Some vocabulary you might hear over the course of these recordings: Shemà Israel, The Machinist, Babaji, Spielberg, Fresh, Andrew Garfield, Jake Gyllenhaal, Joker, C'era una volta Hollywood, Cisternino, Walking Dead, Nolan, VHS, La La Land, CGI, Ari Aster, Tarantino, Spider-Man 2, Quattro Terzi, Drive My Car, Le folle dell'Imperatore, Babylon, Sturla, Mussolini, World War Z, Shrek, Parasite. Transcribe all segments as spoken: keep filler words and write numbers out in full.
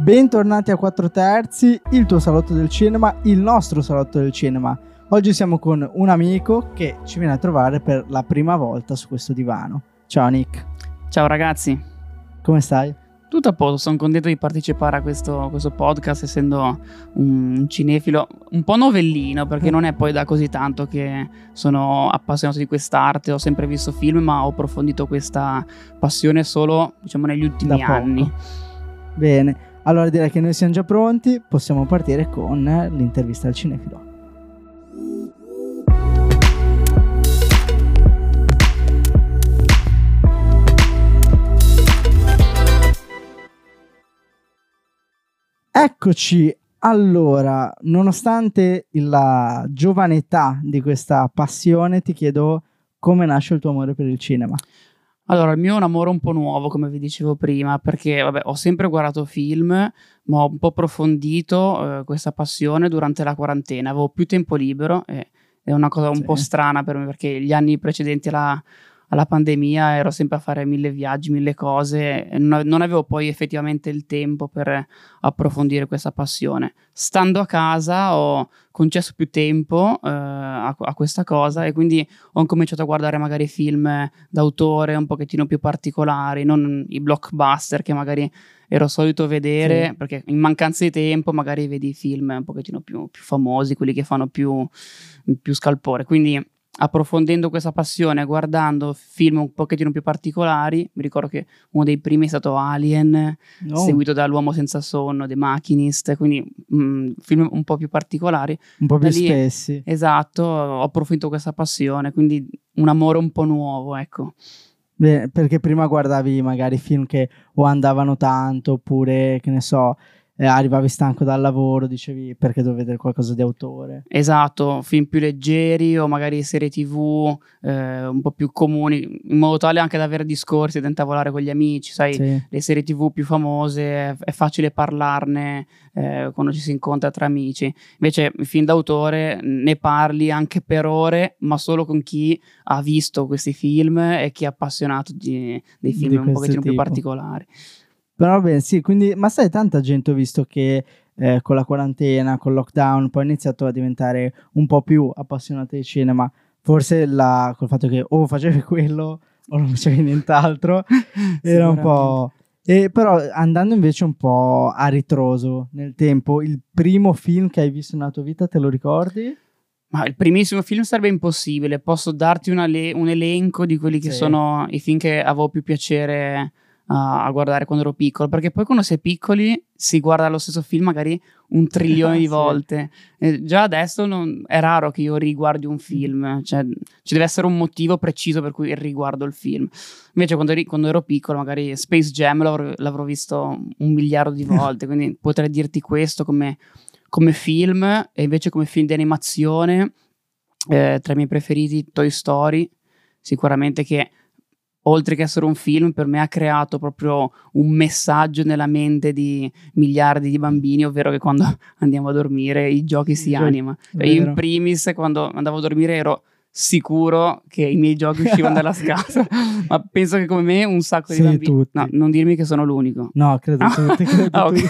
Bentornati a Quattro Terzi, il tuo salotto del cinema, il nostro salotto del cinema. Oggi siamo con un amico che ci viene a trovare per la prima volta su questo divano. Ciao Nick. Ciao ragazzi. Come stai? Tutto a posto, sono contento di partecipare a questo, questo podcast, essendo un cinefilo un po' novellino, perché non è poi da così tanto che sono appassionato di quest'arte. Ho sempre visto film, ma ho approfondito questa passione solo, diciamo, negli ultimi anni. Bene. Allora direi che noi siamo già pronti, possiamo partire con l'intervista al cinefilo. Eccoci, allora, nonostante la giovane età di questa passione, ti chiedo come nasce il tuo amore per il cinema? Allora, il mio è un amore un po' nuovo, come vi dicevo prima, perché vabbè, ho sempre guardato film, ma ho un po' approfondito eh, questa passione durante la quarantena. Avevo più tempo libero, e è una cosa un sì. po' strana per me, perché gli anni precedenti alla, alla pandemia ero sempre a fare mille viaggi, mille cose, e non, non avevo poi effettivamente il tempo per approfondire questa passione. Stando a casa ho concesso più tempo eh, a, a questa cosa, e quindi ho cominciato a guardare magari film d'autore un pochettino più particolari, non i blockbuster che magari ero solito vedere, sì. perché in mancanza di tempo magari vedi film un pochettino più, più famosi, quelli che fanno più, più scalpore. Quindi approfondendo questa passione, guardando film un pochettino più particolari, mi ricordo che uno dei primi è stato Alien, no. seguito da L'uomo senza sonno, The Machinist, quindi mh, film un po' più particolari. Un po' più lì, spessi. Esatto, ho approfondito questa passione, quindi un amore un po' nuovo, ecco. Beh, perché prima guardavi magari film che o andavano tanto, oppure che ne so... Eh, arrivavi stanco dal lavoro, dicevi perché devo vedere qualcosa di autore. Esatto, film più leggeri o magari serie tv eh, un po' più comuni, in modo tale anche da avere discorsi, da intavolare con gli amici, sai, sì. le serie tv più famose è facile parlarne eh, quando ci si incontra tra amici. Invece i film d'autore ne parli anche per ore, ma solo con chi ha visto questi film e chi è appassionato di, dei film di un pochettino tipo. più particolari. Però bene, sì, quindi, ma sai, tanta gente ho visto che eh, con la quarantena, con il lockdown, poi ha iniziato a diventare un po' più appassionata di cinema. Forse la, col fatto che o facevi quello o non facevi nient'altro, era un po'... E, però andando invece un po' a ritroso nel tempo, il primo film che hai visto nella tua vita, te lo ricordi? Ma il primissimo film sarebbe impossibile, posso darti una le- un elenco di quelli che sì. sono i film che avevo più piacere... a guardare quando ero piccolo, perché poi quando si è piccoli si guarda lo stesso film magari un trilione di volte. Eh, già adesso non, è raro che io riguardi un film, cioè ci deve essere un motivo preciso per cui riguardo il film. Invece quando, quando ero piccolo magari Space Jam l'avrò, l'avrò visto un miliardo di volte, quindi potrei dirti questo come, come film. E invece come film di animazione eh, tra i miei preferiti Toy Story, sicuramente, che oltre che essere un film, per me ha creato proprio un messaggio nella mente di miliardi di bambini, ovvero che quando andiamo a dormire i giochi si anima. E in primis, quando andavo a dormire ero sicuro che i miei giochi uscivano dalla scatola, ma penso che come me un sacco sì, di bambini... Tutti. No, non dirmi che sono l'unico. No, credo che sono tutti. Ah, okay.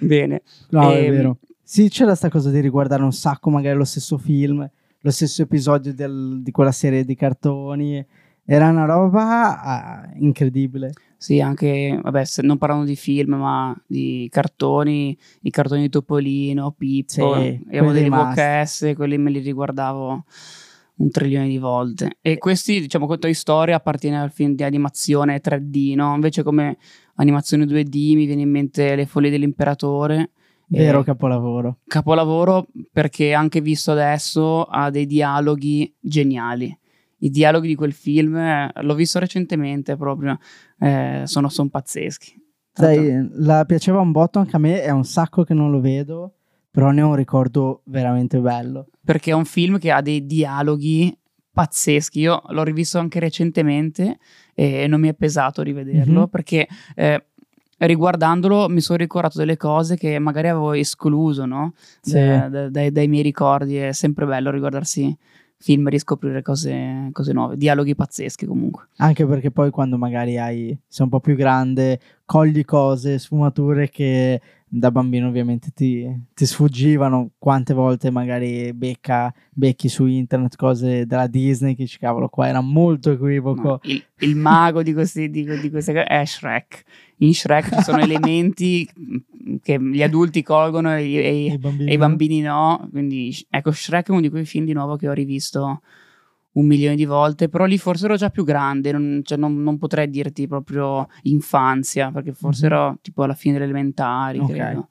Bene. No, e... è vero. Sì, c'era sta cosa di riguardare un sacco magari lo stesso film, lo stesso episodio del, di quella serie di cartoni... Era una roba ah, incredibile. Sì, anche, vabbè, se non parlando di film, ma di cartoni, i cartoni di Topolino, Pippo, sì, e delle V H S, quelli me li riguardavo un trilione di volte. E questi, diciamo, con Toy Story appartiene al film di animazione tre D, no? Invece come animazione due D mi viene in mente Le Folle dell'Imperatore. Vero capolavoro. Capolavoro perché anche visto adesso ha dei dialoghi geniali. I dialoghi di quel film, eh, l'ho visto recentemente proprio, eh, sono, son pazzeschi. Tanto... Dai, la piaceva un botto anche a me, è un sacco che non lo vedo, però ne ho un ricordo veramente bello. Perché è un film che ha dei dialoghi pazzeschi, io l'ho rivisto anche recentemente e non mi è pesato rivederlo, mm-hmm. perché... Eh, riguardandolo mi sono ricordato delle cose che magari avevo escluso, no? Sì. Da, da, dai, dai miei ricordi. È sempre bello riguardarsi film, riscoprire cose, cose nuove, dialoghi pazzeschi comunque. Anche perché poi quando magari hai, sei un po' più grande, cogli cose, sfumature che da bambino ovviamente ti, ti sfuggivano. Quante volte magari becca, becchi su internet cose della Disney che dici, cavolo, qua era molto equivoco. No, il, il mago di, questi, di, di queste cose è Shrek. In Shrek ci sono elementi che gli adulti colgono e, e, I, bambini. e i bambini no. Quindi ecco, Shrek è uno di quei film di nuovo che ho rivisto un milione di volte, però lì forse ero già più grande, non, cioè non, non potrei dirti proprio infanzia, perché forse mm-hmm. ero tipo alla fine delle elementari, okay. credo.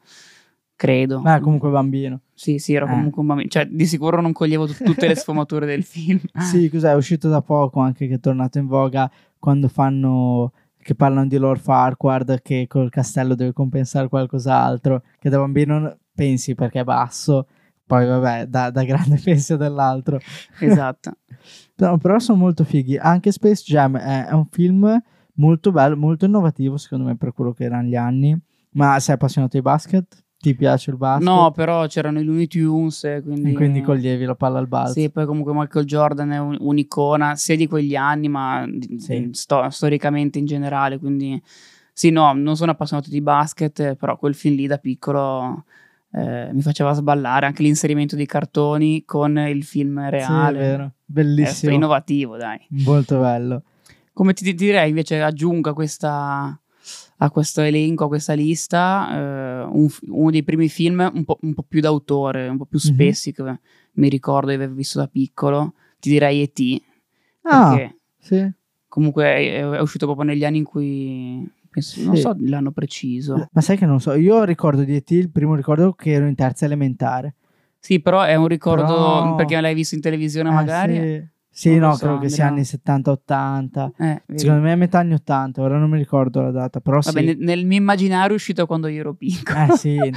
credo. Ma comunque bambino. Sì, sì, ero eh. comunque un bambino, cioè di sicuro non coglievo t- tutte le sfumature del film. Sì, cos'è, è uscito da poco anche, che è tornato in voga, quando fanno... che parlano di Lord Farquard che col castello deve compensare qualcos'altro, che da bambino pensi perché è basso, poi vabbè, da, da grande pensi dell'altro. Esatto. No, però sono molto fighi. Anche Space Jam è, è un film molto bello, molto innovativo secondo me per quello che erano gli anni. Ma sei appassionato di basket? Ti piace il basket? No, però c'erano i Looney Tunes e quindi... E quindi coglievi la palla al balzo. Sì, poi comunque Michael Jordan è un, un'icona sia di quegli anni ma sì. sto, storicamente in generale, quindi sì, no, non sono appassionato di basket, però quel film lì da piccolo... Eh, mi faceva sballare anche l'inserimento dei cartoni con il film reale. Sì, è vero. Bellissimo. È innovativo, dai. Molto bello. Come ti direi invece, aggiungo a, questa, a questo elenco, a questa lista, eh, un, uno dei primi film un po', un po' più d'autore, un po' più spessi, mm-hmm. che mi ricordo di aver visto da piccolo. Ti direi E T. Ah, sì. Comunque è, è uscito proprio negli anni in cui... Penso, non sì. so l'anno preciso. Ma sai che non so, io ricordo di E T, il primo ricordo che ero in terza elementare. Sì, però è un ricordo però... perché l'hai visto in televisione eh, magari? Sì, sì no, so, credo che sia no. anni settanta ottanta. Eh, Secondo me è metà anni ottanta, ora non mi ricordo la data, però Vabbè, sì. nel, nel mio immaginario è uscito quando io ero piccolo. Eh sì, no.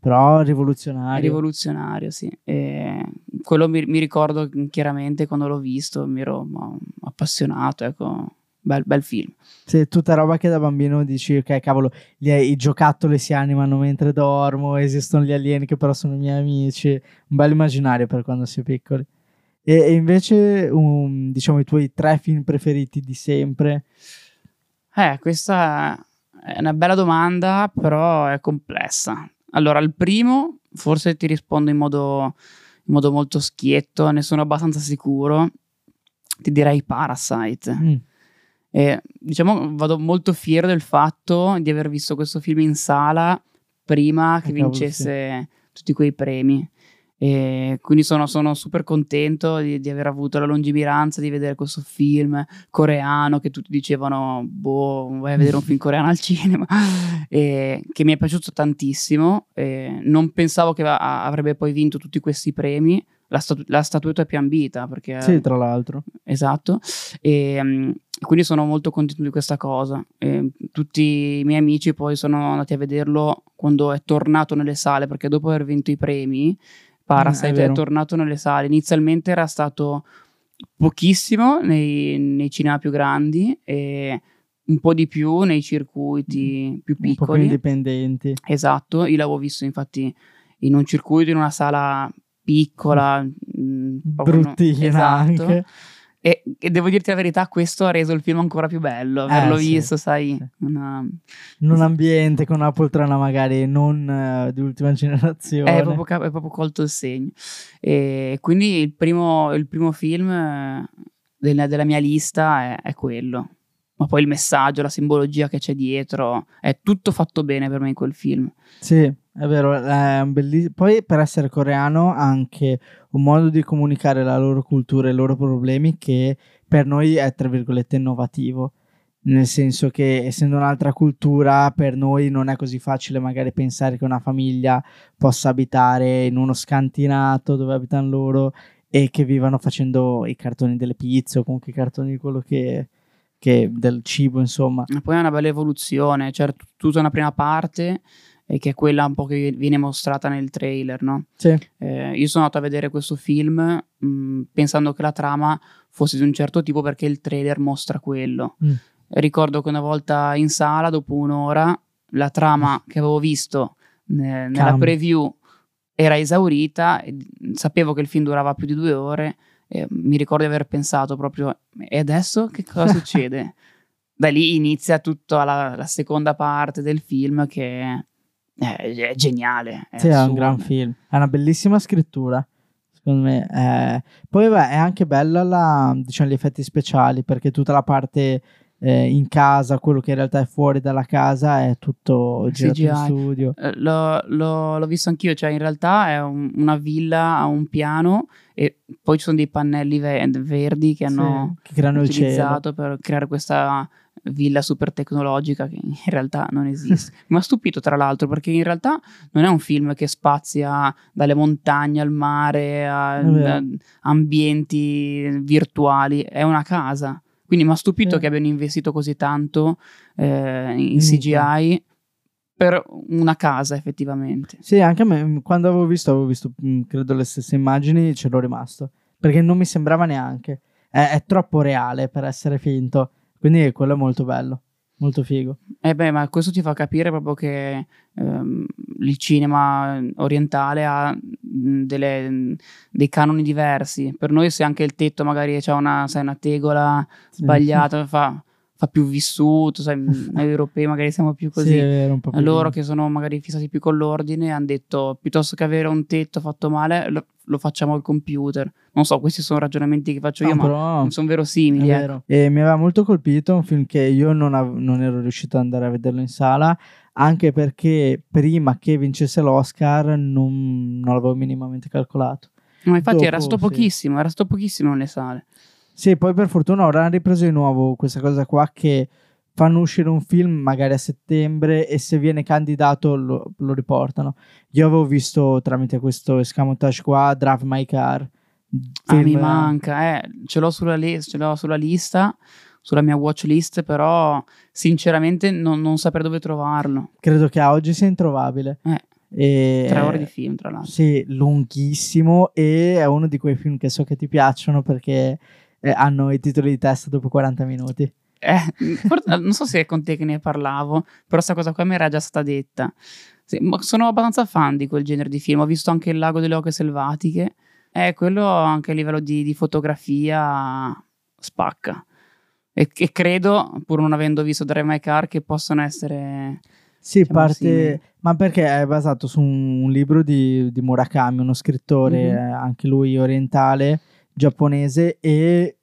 Però rivoluzionario. È rivoluzionario, sì. E quello mi, mi ricordo chiaramente quando l'ho visto, mi ero ma, appassionato, ecco. Bel, bel film. Sì, tutta roba che da bambino dici, ok, cavolo, gli, i giocattoli si animano mentre dormo, esistono gli alieni che però sono i miei amici. Un bel immaginario per quando si è piccoli. E, e invece, um, diciamo, i tuoi tre film preferiti di sempre? Eh, questa è una bella domanda, però è complessa. Allora, il primo, forse ti rispondo in modo, in modo molto schietto, ne sono abbastanza sicuro. Ti direi Parasite. Mm. Eh, diciamo, vado molto fiero del fatto di aver visto questo film in sala prima che vincesse tutti quei premi, eh, quindi sono, sono super contento di, di aver avuto la lungimiranza di vedere questo film coreano che tutti dicevano boh, vai a vedere un film coreano al cinema, eh, che mi è piaciuto tantissimo, eh, non pensavo che a, avrebbe poi vinto tutti questi premi. La, statu- la statuetta è più ambita perché... Sì, tra l'altro. Esatto. E, um, quindi sono molto contento di questa cosa. E, tutti i miei amici poi sono andati a vederlo quando è tornato nelle sale, perché dopo aver vinto i premi Parasite eh, è, è tornato nelle sale. Inizialmente era stato pochissimo nei, nei cinema più grandi e un po' di più nei circuiti mm, più piccoli. Un po' più indipendenti. Esatto. Io l'avevo visto infatti in un circuito, in una sala... piccola, bruttina, esatto. Anche. E, e devo dirti la verità, questo ha reso il film ancora più bello, averlo eh, sì, visto, sai, sì. una... in un ambiente con una poltrona magari non uh, di ultima generazione. È proprio, è proprio colto il segno. E quindi il primo, il primo film della, della mia lista è, è quello. Ma poi il messaggio, la simbologia che c'è dietro, è tutto fatto bene per me in quel film. Sì. È vero, è un belliss- poi per essere coreano anche un modo di comunicare la loro cultura e i loro problemi che per noi è tra virgolette innovativo, nel senso che essendo un'altra cultura per noi non è così facile magari pensare che una famiglia possa abitare in uno scantinato dove abitano loro e che vivano facendo i cartoni delle pizze o comunque i cartoni di quello che... che del cibo, insomma. E poi è una bella evoluzione, c'è cioè, tutta una prima parte... e che è quella un po' che viene mostrata nel trailer, no? Sì. Eh, io sono andato a vedere questo film mh, pensando che la trama fosse di un certo tipo perché il trailer mostra quello. Mm. Ricordo che una volta in sala, dopo un'ora, la trama che avevo visto ne- nella preview era esaurita, sapevo che il film durava più di due ore eh, mi ricordo di aver pensato proprio, e adesso che cosa succede? Da lì inizia tutta la, la seconda parte del film che è, è geniale. È sì, assurdo. È un gran film, è una bellissima scrittura. Secondo me eh, poi beh, è anche bella la, diciamo, gli effetti speciali, perché tutta la parte eh, in casa, quello che in realtà è fuori dalla casa, è tutto girato C G I. In studio eh, lo, lo, l'ho visto anch'io, cioè in realtà è un, una villa a un piano e poi ci sono dei pannelli ve- verdi che hanno sì, che creano utilizzato il cielo per creare questa villa super tecnologica che in realtà non esiste. Mi ha stupito, tra l'altro, perché in realtà non è un film che spazia dalle montagne al mare a uh-huh. ambienti virtuali, è una casa, quindi mi ha stupito uh-huh. che abbiano investito così tanto eh, in C G I per una casa effettivamente. Sì, anche a me quando avevo visto avevo visto credo le stesse immagini, ce l'ho rimasto perché non mi sembrava neanche è, è troppo reale per essere finto. Quindi quello è molto bello, molto figo. Eh beh, ma questo ti fa capire proprio che ehm, il cinema orientale ha delle, dei canoni diversi. Per noi se anche il tetto magari c'ha una, sai, una tegola sì. sbagliata, fa, fa più vissuto, sai, noi europei magari siamo più così. Sì, è vero, un po' più loro che sono magari fissati più con l'ordine hanno detto piuttosto che avere un tetto fatto male lo, lo facciamo al computer. Non so, questi sono ragionamenti che faccio no, io, ma non sono verosimili. È eh. vero. E mi aveva molto colpito un film che io non, av- non ero riuscito ad andare a vederlo in sala, anche perché prima che vincesse l'Oscar non, non l'avevo minimamente calcolato. Ma infatti dopo, era stato sì. pochissimo, era stato pochissimo nelle sale. Sì, poi per fortuna ora hanno ripreso di nuovo questa cosa qua che fanno uscire un film magari a settembre e se viene candidato lo, lo riportano. Io avevo visto tramite questo escamotage qua Drive My Car. Ah, mi manca, eh. ce, l'ho sulla li- ce l'ho sulla lista, sulla mia watch list, però sinceramente non, non saprei dove trovarlo. Credo che a oggi sia introvabile. Eh. E tre ore di film, tra l'altro. Sì, lunghissimo, e è uno di quei film che so che ti piacciono perché eh, hanno i titoli di testa dopo quaranta minuti. Eh, forse, non so se è con te che ne parlavo, però sta cosa qua mi era già stata detta. Sì, sono abbastanza fan di quel genere di film, ho visto anche Il Lago delle Oche Selvatiche, eh, quello anche a livello di, di fotografia spacca, e, e credo, pur non avendo visto Drive My Car, che possano essere... Sì, diciamo parte, sì. ma perché è basato su un, un libro di, di Murakami, uno scrittore mm-hmm. eh, anche lui orientale, giapponese, e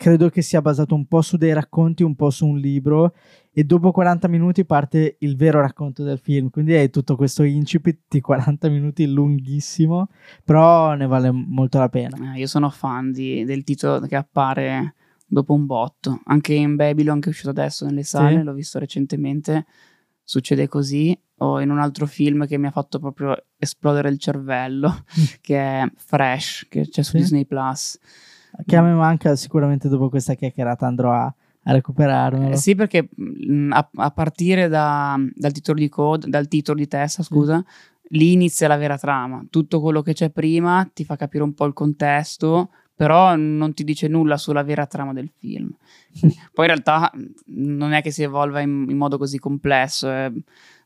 credo che sia basato un po' su dei racconti, un po' su un libro, e dopo quaranta minuti parte il vero racconto del film, quindi è tutto questo incipit di quaranta minuti lunghissimo, però ne vale molto la pena. Eh, io sono fan di, del titolo che appare dopo un botto, anche in Babylon che è uscito adesso nelle sale, sì. l'ho visto recentemente, succede così, o in un altro film che mi ha fatto proprio esplodere il cervello, che è Fresh, che c'è su sì. Disney Plus. Che a me manca, sicuramente dopo questa chiacchierata andrò a, a recuperarmelo. Eh, sì, perché mh, a, a partire da, dal titolo di code, dal titolo di testa, scusa, sì. lì inizia la vera trama. Tutto quello che c'è prima ti fa capire un po' il contesto, però non ti dice nulla sulla vera trama del film. Poi in realtà non è che si evolva in, in modo così complesso, è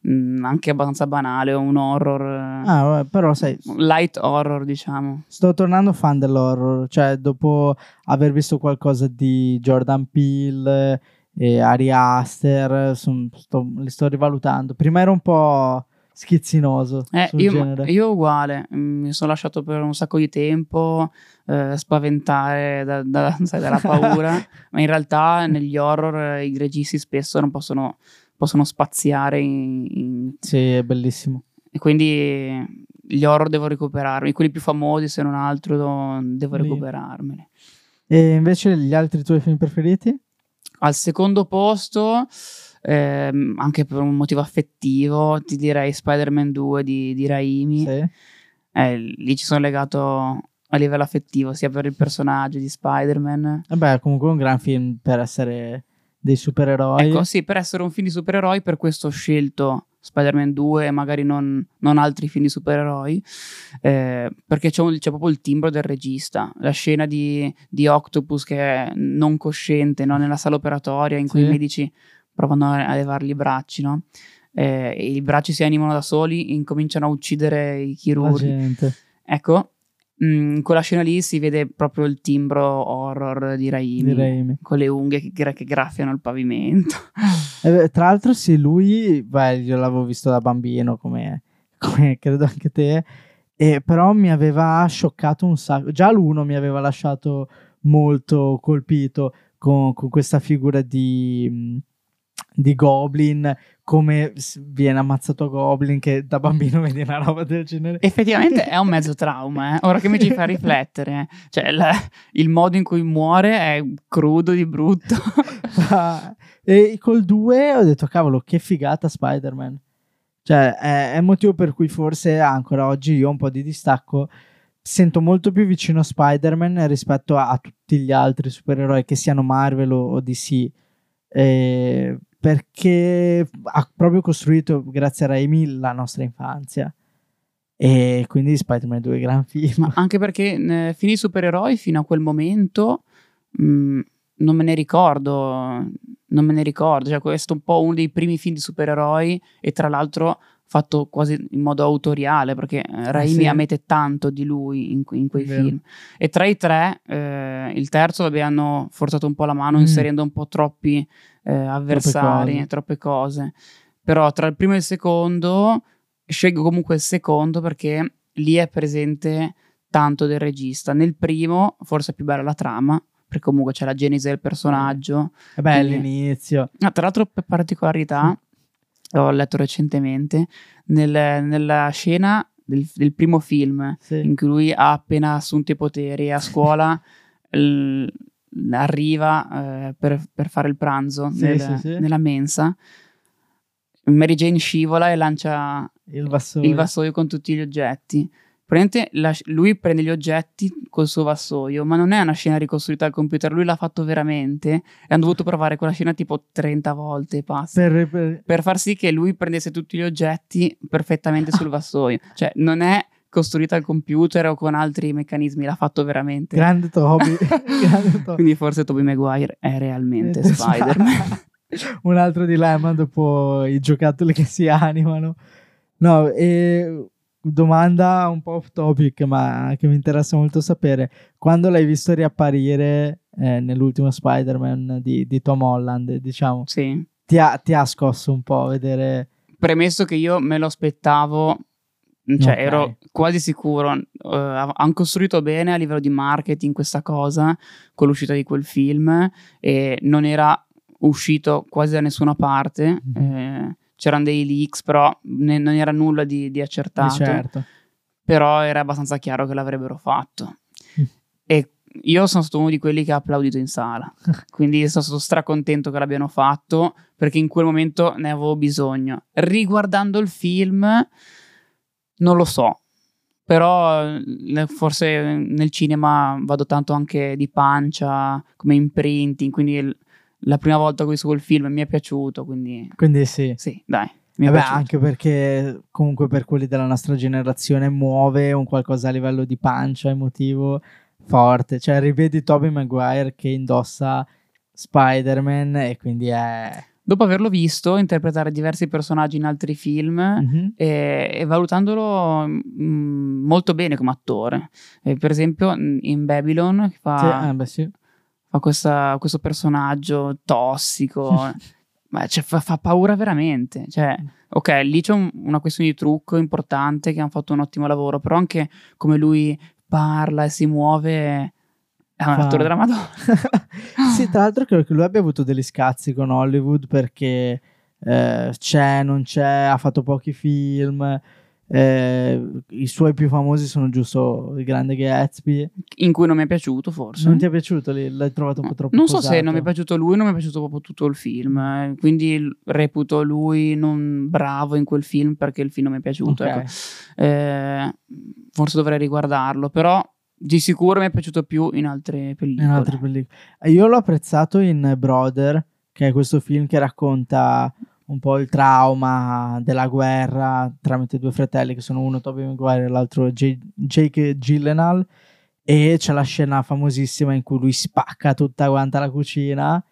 mh, anche abbastanza banale, un horror, ah, però sai, light horror, diciamo. Sto tornando fan dell'horror, cioè dopo aver visto qualcosa di Jordan Peele e Ari Aster, son, sto, li sto rivalutando. Prima ero un po' schizzinoso eh, sul io, genere. Io uguale, mi sono lasciato per un sacco di tempo eh, spaventare da, da, sai, dalla paura, ma in realtà negli horror i registi spesso non possono, possono spaziare in, in... Sì, è bellissimo. E quindi gli horror devo recuperarmi, quelli più famosi se non altro devo recuperarmeli. E invece gli altri tuoi film preferiti? Al secondo posto, Eh, anche per un motivo affettivo, ti direi Spider-Man due di, di Raimi. Sì. Eh, lì ci sono legato a livello affettivo, sia per il personaggio di Spider-Man. Vabbè, comunque un gran film per essere dei supereroi. Ecco, sì, per essere un film di supereroi, per questo ho scelto Spider-Man due e magari non, non altri film di supereroi, eh, perché c'è, un, c'è proprio il timbro del regista. La scena di, di Octopus che è non cosciente, no? Nella sala operatoria in cui sì. i medici provano a levargli i bracci, no? Eh, i bracci si animano da soli, incominciano a uccidere i chirurghi. Ecco, Mm, quella scena lì si vede proprio il timbro horror di Raimi, di Raimi. con le unghie che, gra- che graffiano il pavimento. Eh, tra l'altro sì, lui, beh, io l'avevo visto da bambino come, come credo anche te, eh, però mi aveva scioccato un sacco. Già l'uno mi aveva lasciato molto colpito con, con questa figura di, di Goblin, come viene ammazzato Goblin, che da bambino vedi una roba del genere. Effettivamente è un mezzo trauma, eh? Ora che mi ci fa riflettere, cioè la, il modo in cui muore è crudo di brutto. Ah, e col due ho detto cavolo, che figata Spider-Man, cioè è, è il motivo per cui forse ancora oggi io ho un po' di distacco, sento molto più vicino a Spider-Man rispetto a, a tutti gli altri supereroi, che siano Marvel o, o D C, eh, perché ha proprio costruito, grazie a Raimi, la nostra infanzia. E quindi Spider-Man due, gran film. Ma anche perché eh, film di supereroi fino a quel momento mh, non me ne ricordo, non me ne ricordo. Cioè, questo è un po' uno dei primi film di supereroi, e tra l'altro fatto quasi in modo autoriale, perché eh, Raimi sì. amette tanto di lui in, in quei Vero. film. E tra i tre, eh, il terzo l'abbiamo forzato un po' la mano, mm. inserendo un po' troppi Eh, avversari, troppe cose. troppe cose però tra il primo e il secondo scelgo comunque il secondo, perché lì è presente tanto del regista. Nel primo forse è più bella la trama, perché comunque c'è la genesi del personaggio, è bello l'inizio. Ah, tra l'altro, per particolarità, sì. ho letto recentemente nel, nella scena del, del primo film, sì. in cui lui ha appena assunto i poteri a scuola, l- arriva eh, per, per fare il pranzo, sì, nel, sì, sì. nella mensa, Mary Jane scivola e lancia il vassoio, il vassoio con tutti gli oggetti. Prende la, lui prende gli oggetti col suo vassoio, ma non è una scena ricostruita al computer, lui l'ha fatto veramente, e hanno dovuto provare quella scena tipo trenta volte passa, per, per... per far sì che lui prendesse tutti gli oggetti perfettamente sul vassoio. Cioè non è costruita al computer o con altri meccanismi, l'ha fatto veramente. Grande Tobey. Quindi forse Tobey Maguire è realmente Spider-Man. Un altro dilemma dopo i giocattoli che si animano. No, e domanda un po' off topic, ma che mi interessa molto sapere. Quando l'hai visto riapparire eh, nell'ultimo Spider-Man di, di Tom Holland, diciamo, sì. ti, ha, ti ha scosso un po' vedere? Premesso che io me lo aspettavo, cioè okay. ero quasi sicuro. Uh, hanno costruito bene a livello di marketing questa cosa con l'uscita di quel film, e non era uscito quasi da nessuna parte, mm-hmm. eh, c'erano dei leaks, però ne, non era nulla di, di accertato, di certo. però era abbastanza chiaro che l'avrebbero fatto. mm. E io sono stato uno di quelli che ha applaudito in sala, quindi sono stato stracontento che l'abbiano fatto, perché in quel momento ne avevo bisogno. Riguardando il film, non lo so, però forse nel cinema vado tanto anche di pancia, come imprinting, quindi il, la prima volta che ho visto quel film mi è piaciuto, quindi... Quindi sì. Sì, dai, mi è Vabbè, piaciuto. Anche perché comunque per quelli della nostra generazione muove un qualcosa a livello di pancia, emotivo, forte. Cioè rivedi Tobey Maguire che indossa Spider-Man e quindi è... Dopo averlo visto interpretare diversi personaggi in altri film, mm-hmm. e, e valutandolo mh, molto bene come attore, e per esempio in Babylon fa, sì, eh, beh, sì. fa questa, questo personaggio tossico, ma, cioè, fa, fa paura veramente. Cioè, ok, lì c'è un, una questione di trucco importante, che hanno fatto un ottimo lavoro, però anche come lui parla e si muove... È un attore della Madonna. Sì, tra l'altro credo che lui abbia avuto degli scazzi con Hollywood, perché eh, c'è, non c'è, ha fatto pochi film, eh, i suoi più famosi sono giusto Il grande Gatsby, in cui non mi è piaciuto forse. Non ti è piaciuto? L'hai trovato un po' troppo Non so posato. Se non mi è piaciuto lui, non mi è piaciuto proprio tutto il film, quindi reputo lui non bravo in quel film, perché il film non mi è piaciuto. Okay. Ecco. Eh, forse dovrei riguardarlo, però di sicuro mi è piaciuto più in altre pellicole. In altre pellicole. Io l'ho apprezzato in Brother, che è questo film che racconta un po' il trauma della guerra tramite due fratelli, che sono uno Tobey Maguire e l'altro J- Jake Gyllenhaal, e c'è la scena famosissima in cui lui spacca tutta quanta la cucina,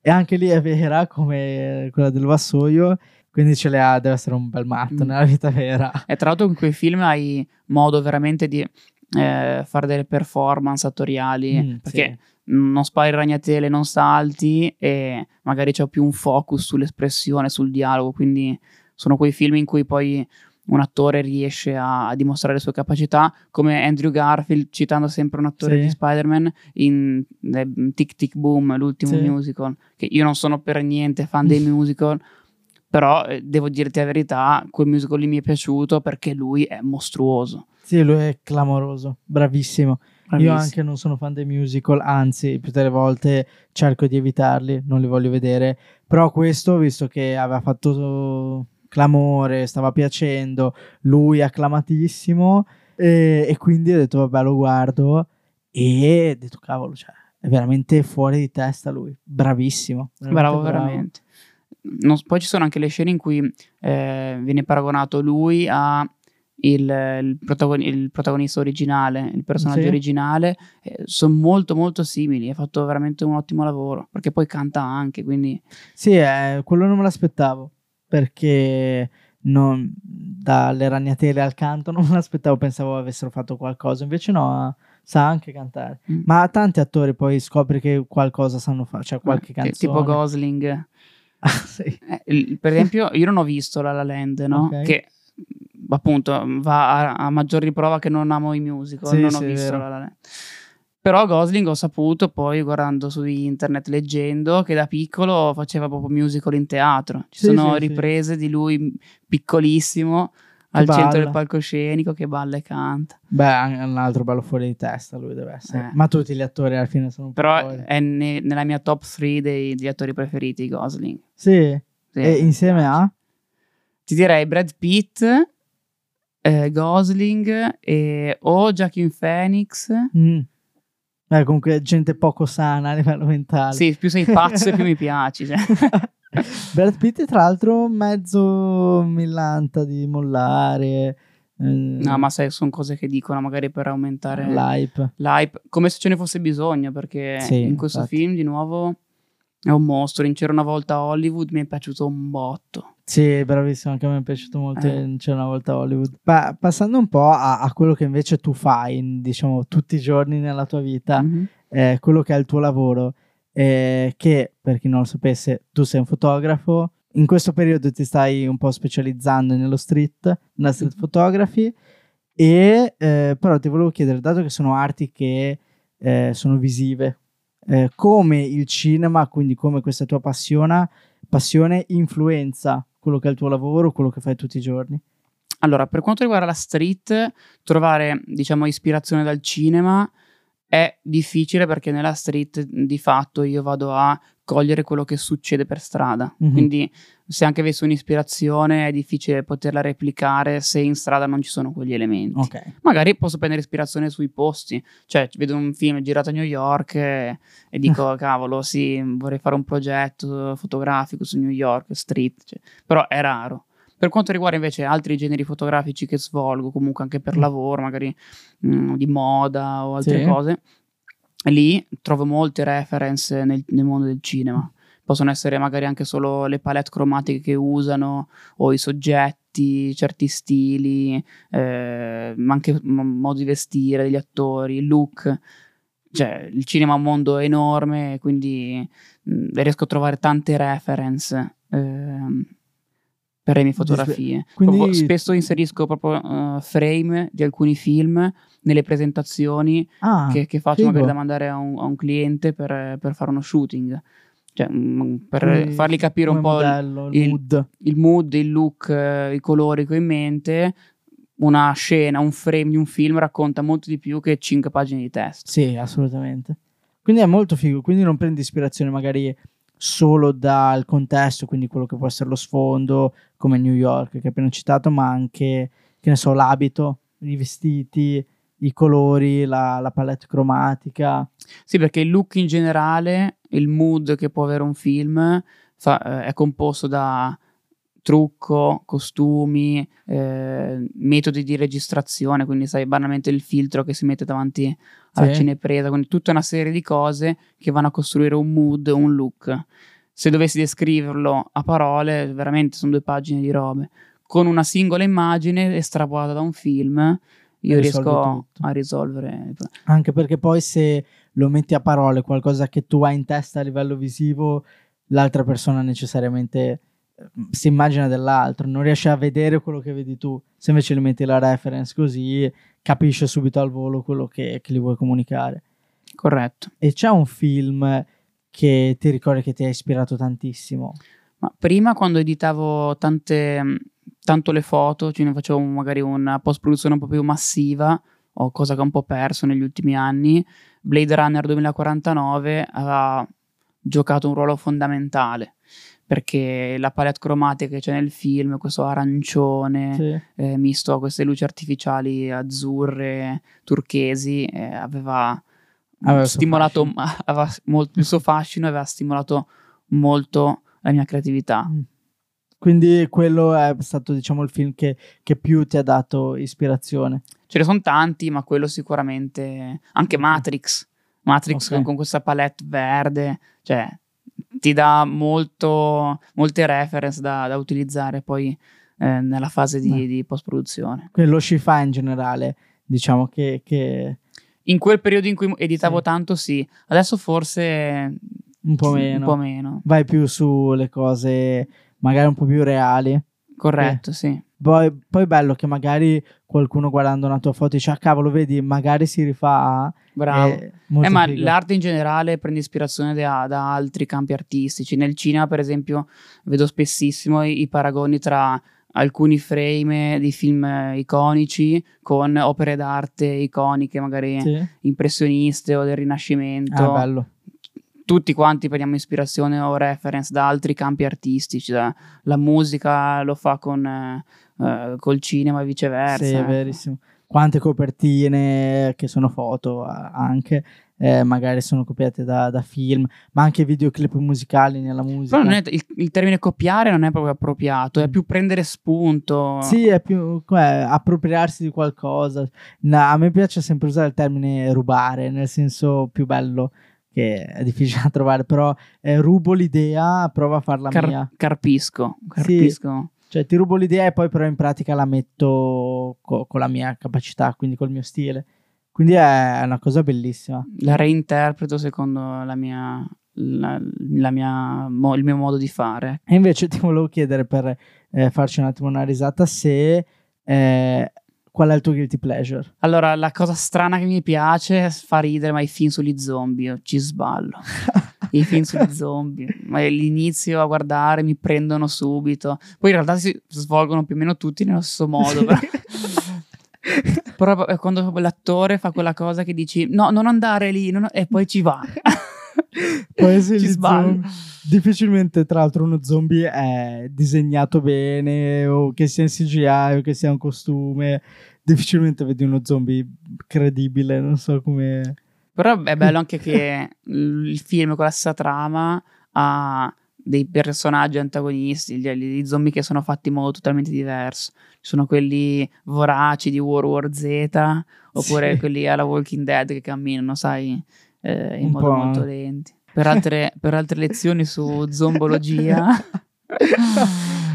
e anche lì è vera come quella del vassoio. Quindi ce le ha, deve essere un bel matto mm. nella vita vera. E tra l'altro in quei film hai modo veramente di eh, fare delle performance attoriali, mm, perché sì. non spari ragnatele, non salti, e magari c'è più un focus sull'espressione, sul dialogo, quindi sono quei film in cui poi un attore riesce a, a dimostrare le sue capacità, come Andrew Garfield, citando sempre un attore sì. di Spider-Man in eh, Tick Tick Boom, l'ultimo sì. musical, che io non sono per niente fan dei musical, però eh, devo dirti la verità, quel musical lì mi è piaciuto perché lui è mostruoso. Sì, lui è clamoroso, bravissimo. Bravissimo. Io anche non sono fan dei musical, anzi, più delle volte cerco di evitarli, non li voglio vedere, però questo, visto che aveva fatto... clamore, stava piacendo, lui acclamatissimo, e, e quindi ho detto vabbè, lo guardo, e ho detto cavolo, cioè, è veramente fuori di testa lui, bravissimo, veramente bravo, bravo veramente. Non, poi ci sono anche le scene in cui eh, viene paragonato lui a il, il, protagoni- il protagonista originale, il personaggio sì. originale, eh, sono molto molto simili, ha fatto veramente un ottimo lavoro, perché poi canta anche, quindi sì, eh, quello non me l'aspettavo, perché non, dalle ragnatele al canto non me l'aspettavo, pensavo avessero fatto qualcosa, invece no, sa anche cantare. Mm. Ma tanti attori poi scopri che qualcosa sanno fare, cioè qualche eh, canzone. Tipo Gosling. Ah, sì. eh, per esempio io non ho visto La La Land, no? Okay. Che appunto va a, a maggior riprova che non amo i musical, sì, non sì, ho visto La La Land. Però Gosling, ho saputo poi guardando su internet, leggendo, che da piccolo faceva proprio musical in teatro. Ci sì, sono sì, riprese sì. di lui piccolissimo che al balla. Centro del palcoscenico, che balla e canta. Beh, è un altro bello fuori di testa lui deve essere. Eh. Ma tutti gli attori alla fine sono un po'. Però fuori. È ne- nella mia top tre degli attori preferiti Gosling. Sì? Sì, e insieme a? Ti direi Brad Pitt... Eh, Gosling e... o Joaquin Phoenix... Mm. Eh, comunque gente poco sana a livello mentale. Sì, più sei pazzo e più mi piaci, cioè. Brad Pitt tra l'altro mezzo millanta di mollare, eh, no, ma sai, sono cose che dicono magari per aumentare l'hype, l'hype come se ce ne fosse bisogno, perché sì, in questo infatti. Film di nuovo è un mostro. In C'era una volta Hollywood mi è piaciuto un botto. Sì, bravissimo, anche a me è piaciuto molto eh. C'era una volta Hollywood. Pa- passando un po' a-, a quello che invece tu fai, in, diciamo, tutti i giorni nella tua vita, mm-hmm. eh, quello che è il tuo lavoro, eh, che per chi non lo sapesse, tu sei un fotografo, in questo periodo ti stai un po' specializzando nello street, nella street mm-hmm. photography, e eh, però ti volevo chiedere, dato che sono arti che eh, sono visive, eh, come il cinema, quindi come questa tua passione, passione influenza quello che è il tuo lavoro, quello che fai tutti i giorni? Allora, per quanto riguarda la street, trovare, diciamo, ispirazione dal cinema è difficile, perché nella street di fatto io vado a cogliere quello che succede per strada. Mm-hmm. Quindi se anche avessi un'ispirazione è difficile poterla replicare se in strada non ci sono quegli elementi. Okay. Magari posso prendere ispirazione sui posti, cioè vedo un film girato a New York e, e dico cavolo, sì, vorrei fare un progetto fotografico su New York, street, cioè. Però è raro. Per quanto riguarda invece altri generi fotografici che svolgo, comunque anche per mm. lavoro, magari mh, di moda o altre sì. cose, lì trovo molte reference nel, nel mondo del cinema. Possono essere magari anche solo le palette cromatiche che usano, o i soggetti, certi stili, eh, ma anche m- modo di vestire degli attori, il look. Cioè, il cinema è un mondo enorme, quindi mh, riesco a trovare tante reference eh, per le mie fotografie. Quindi... proprio, spesso inserisco proprio uh, frame di alcuni film nelle presentazioni ah, che, che faccio figo. Magari da mandare a un, a un cliente per, per fare uno shooting, cioè, mh, per quindi, fargli capire un po' modello, il, il, mood. il mood, il look, eh, i colori che ho in mente. Una scena, un frame di un film racconta molto di più che cinque pagine di testo. Sì, assolutamente. Quindi è molto figo, quindi non prendi ispirazione magari... solo dal contesto, quindi quello che può essere lo sfondo, come New York che hai appena citato, ma anche, che ne so, l'abito, i vestiti, i colori, la, la palette cromatica. Sì, perché il look in generale, il mood che può avere un film fa, è composto da trucco, costumi, eh, metodi di registrazione, quindi sai, banalmente il filtro che si mette davanti alla sì. cinepresa, quindi tutta una serie di cose che vanno a costruire un mood, un look. Se dovessi descriverlo a parole, veramente sono due pagine di robe. Con una singola immagine estrapolata da un film, io riesco tutto. a risolvere. Anche perché poi se lo metti a parole, qualcosa che tu hai in testa a livello visivo, l'altra persona necessariamente si immagina dell'altro, non riesce a vedere quello che vedi tu. Se invece gli metti la reference così, capisce subito al volo quello che, che gli vuoi comunicare. Corretto. E c'è un film che ti ricordi che ti ha ispirato tantissimo? Ma prima, quando editavo tante, tanto le foto, cioè ne facevo magari una post-produzione un po' più massiva, o cosa che ho un po' perso negli ultimi anni, Blade Runner duemilaquarantanove ha giocato un ruolo fondamentale, perché la palette cromatica che c'è nel film, questo arancione sì. eh, misto a queste luci artificiali azzurre, turchesi, eh, aveva, aveva stimolato aveva molto, il suo fascino, aveva stimolato molto la mia creatività. Quindi quello è stato, diciamo, il film che, che più ti ha dato ispirazione. Ce ne sono tanti, ma quello sicuramente. Anche Matrix Matrix okay. con, con questa palette verde, cioè ti dà molto, molte reference da, da utilizzare poi eh, nella fase di, no. di post-produzione. Quello sci-fi in generale, diciamo che, che... in quel periodo in cui editavo sì. tanto sì, adesso forse un po' meno. Un po' meno. Vai più sulle cose magari un po' più reali. Corretto, eh. sì. Poi, poi è bello che magari qualcuno guardando una tua foto dice: ah, cavolo, vedi, magari si rifà. Bravo. Eh, ma figo. L'arte in generale prende ispirazione da, da altri campi artistici. Nel cinema, per esempio, vedo spessissimo i, i paragoni tra alcuni frame di film iconici con opere d'arte iconiche, magari sì. impressioniste o del Rinascimento. Ah, bello. Tutti quanti prendiamo ispirazione o reference da altri campi artistici, da, la musica lo fa con eh, col cinema e viceversa. Sì, è verissimo. Quante copertine che sono foto anche, eh, magari sono copiate da, da film, ma anche videoclip musicali nella musica. Però non è, il, il termine copiare non è proprio appropriato, è più prendere spunto. Sì, è più eh, appropriarsi di qualcosa. No, a me piace sempre usare il termine rubare, nel senso più bello, che è difficile da trovare, però eh, rubo l'idea, provo a farla Car- mia. Carpisco, carpisco. Sì, cioè ti rubo l'idea e poi però in pratica la metto co- con la mia capacità, quindi col mio stile. Quindi è una cosa bellissima. La reinterpreto secondo la mia, la, la mia mo- il mio modo di fare. E invece ti volevo chiedere, per eh, farci un attimo una risata, se... Eh, qual è il tuo guilty pleasure? Allora, la cosa strana che mi piace fa ridere, ma i film sugli zombie, io ci sballo. I film sugli zombie, ma l'inizio a guardare mi prendono subito. Poi in realtà si svolgono più o meno tutti nello stesso modo. Però, però è quando l'attore fa quella cosa che dici no, non andare lì, non... e poi ci va. Poi ci sballo. Difficilmente, tra l'altro, uno zombie è disegnato bene, o che sia in C G I o che sia un costume. Difficilmente vedi uno zombie credibile, non so come. Però è bello anche che il film con la stessa trama ha dei personaggi antagonisti, gli, gli zombie che sono fatti in modo totalmente diverso. Ci sono quelli voraci di World War Z, oppure sì. quelli alla Walking Dead che camminano, sai, eh, in un modo molto lenti. Per altre, per altre lezioni su zombologia,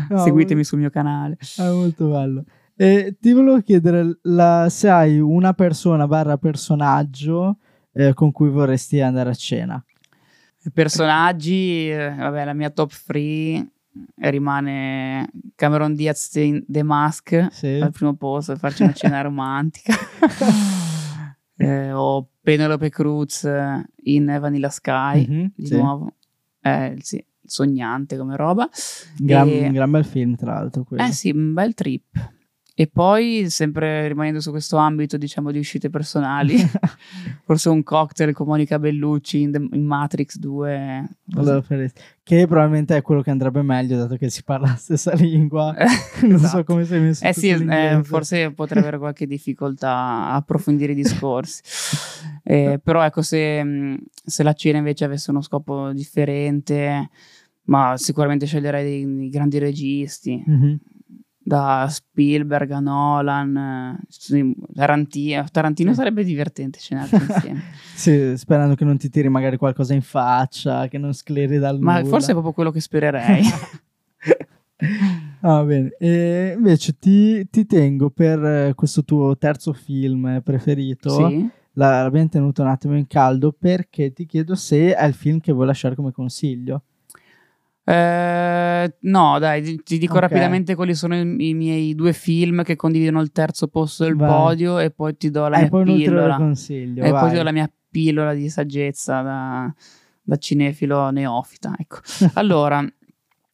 no, seguitemi sul mio canale. È molto bello. E ti volevo chiedere la, se hai una persona barra personaggio eh, con cui vorresti andare a cena. Personaggi, eh, vabbè, la mia top three rimane Cameron Diaz in The Mask, sì. al primo posto, per farci una cena romantica. Eh, o Penelope Cruz in Vanilla Sky, mm-hmm, di sì. nuovo, eh, sì, sognante come roba. Gran, e... un gran bel film, tra l'altro. Quello. Eh sì, un bel trip. E poi, sempre rimanendo su questo ambito, diciamo, di uscite personali, forse un cocktail con Monica Bellucci in, The, in Matrix due. Allora, che probabilmente è quello che andrebbe meglio, dato che si parla la stessa lingua. Eh, non esatto. so come sei messo. Eh sì, eh, forse potrei avere qualche difficoltà a approfondire i discorsi. Eh, però ecco, se, se la cena invece avesse uno scopo differente, ma sicuramente sceglierei dei, dei grandi registi. Mm-hmm. Da Spielberg a Nolan, Tarantino, Tarantino sarebbe divertente cenarci insieme. Sì, sperando che non ti tiri magari qualcosa in faccia, che non scleri dal Ma nulla. Forse è proprio quello che spererei. Ah, bene. E invece ti, ti tengo per questo tuo terzo film preferito. Sì. La, l'abbiamo tenuto un attimo in caldo perché ti chiedo se è il film che vuoi lasciare come consiglio. Eh, no, dai, ti dico okay. rapidamente quali sono i, i miei due film che condividono il terzo posto del vai. podio, e poi ti do la eh, mia poi pillola. Consiglio, e vai. poi ti do la mia pillola di saggezza da, da cinefilo neofita. Ecco. Allora,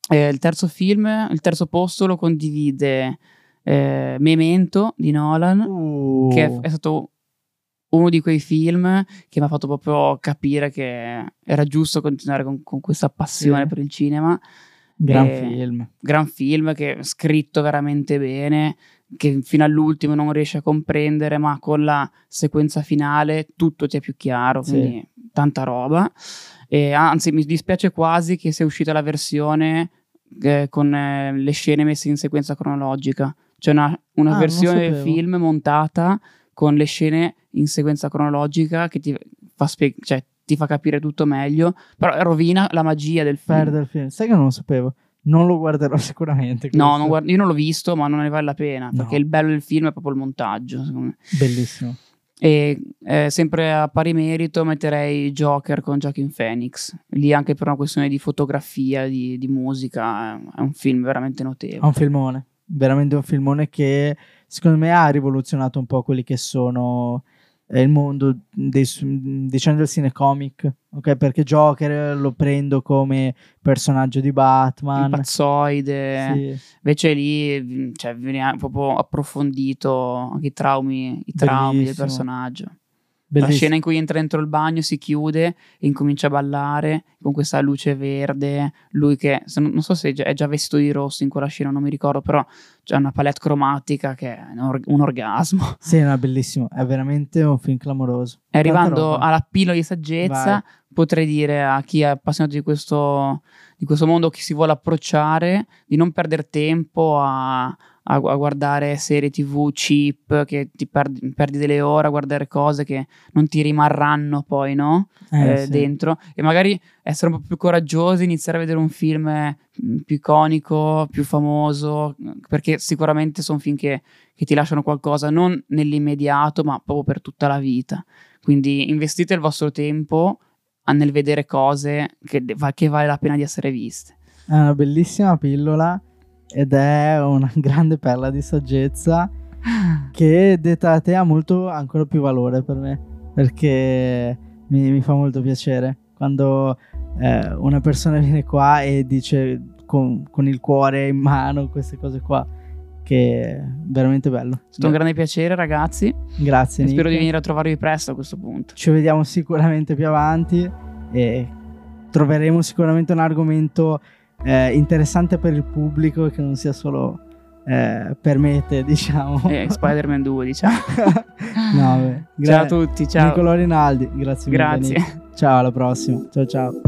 eh, il terzo film, il terzo posto lo condivide eh, Memento di Nolan, uh. che è, è stato uno di quei film che mi ha fatto proprio capire che era giusto continuare con, con questa passione sì. per il cinema. Gran e, film. Gran film, che è scritto veramente bene, che fino all'ultimo non riesci a comprendere, ma con la sequenza finale tutto ti è più chiaro, quindi sì. tanta roba. E anzi, mi dispiace quasi che sia uscita la versione eh, con eh, le scene messe in sequenza cronologica. C'è una, una ah, versione del film montata con le scene in sequenza cronologica che ti fa, spie- cioè, ti fa capire tutto meglio, però rovina la magia del film. Perde il film. Sai che non lo sapevo? Non lo guarderò sicuramente. Questo. No, non guard- io non l'ho visto, ma non ne vale la pena, no. perché il bello del film è proprio il montaggio, secondo me. Bellissimo. E eh, sempre a pari merito metterei Joker con Joaquin Phoenix. Lì anche per una questione di fotografia, di, di musica, è un film veramente notevole. È un filmone, veramente un filmone che... secondo me ha rivoluzionato un po' quelli che sono eh, il mondo dei, diciamo del cinecomic, ok? Perché Joker lo prendo come personaggio di Batman, il pazzoide, sì. invece lì cioè, viene proprio approfondito anche i traumi, i traumi del personaggio. Bellissimo. La scena in cui entra dentro il bagno, si chiude e incomincia a ballare con questa luce verde, lui che se, non so se è già vestito di rosso in quella scena, non mi ricordo, però c'è una palette cromatica che è un, or- un orgasmo. Sì, è bellissimo, è veramente un film clamoroso. E arrivando alla pillola di saggezza, vai. potrei dire a chi è appassionato di questo, di questo mondo, che si vuole approcciare, di non perdere tempo a... a guardare serie tv cheap che ti perdi, perdi delle ore a guardare cose che non ti rimarranno poi, no? Eh, eh, sì. dentro, e magari essere un po' più coraggiosi, iniziare a vedere un film più iconico, più famoso, perché sicuramente sono film che, che ti lasciano qualcosa non nell'immediato ma proprio per tutta la vita, quindi investite il vostro tempo nel vedere cose che, che vale la pena di essere viste. È una bellissima pillola ed è una grande perla di saggezza che detta a te ha molto ancora più valore per me, perché mi, mi fa molto piacere quando eh, una persona viene qua e dice con, con il cuore in mano queste cose qua, che è veramente bello. È stato un grande piacere, ragazzi. Grazie, e spero di venire a trovarvi presto. A questo punto ci vediamo sicuramente più avanti e troveremo sicuramente un argomento Eh, interessante per il pubblico, che non sia solo eh, per me, te, diciamo. Eh, Spider-Man due, diciamo. No, beh, gra- ciao a tutti, ciao. Nicolò Rinaldi, grazie, grazie mille. Ciao, alla prossima. Ciao ciao.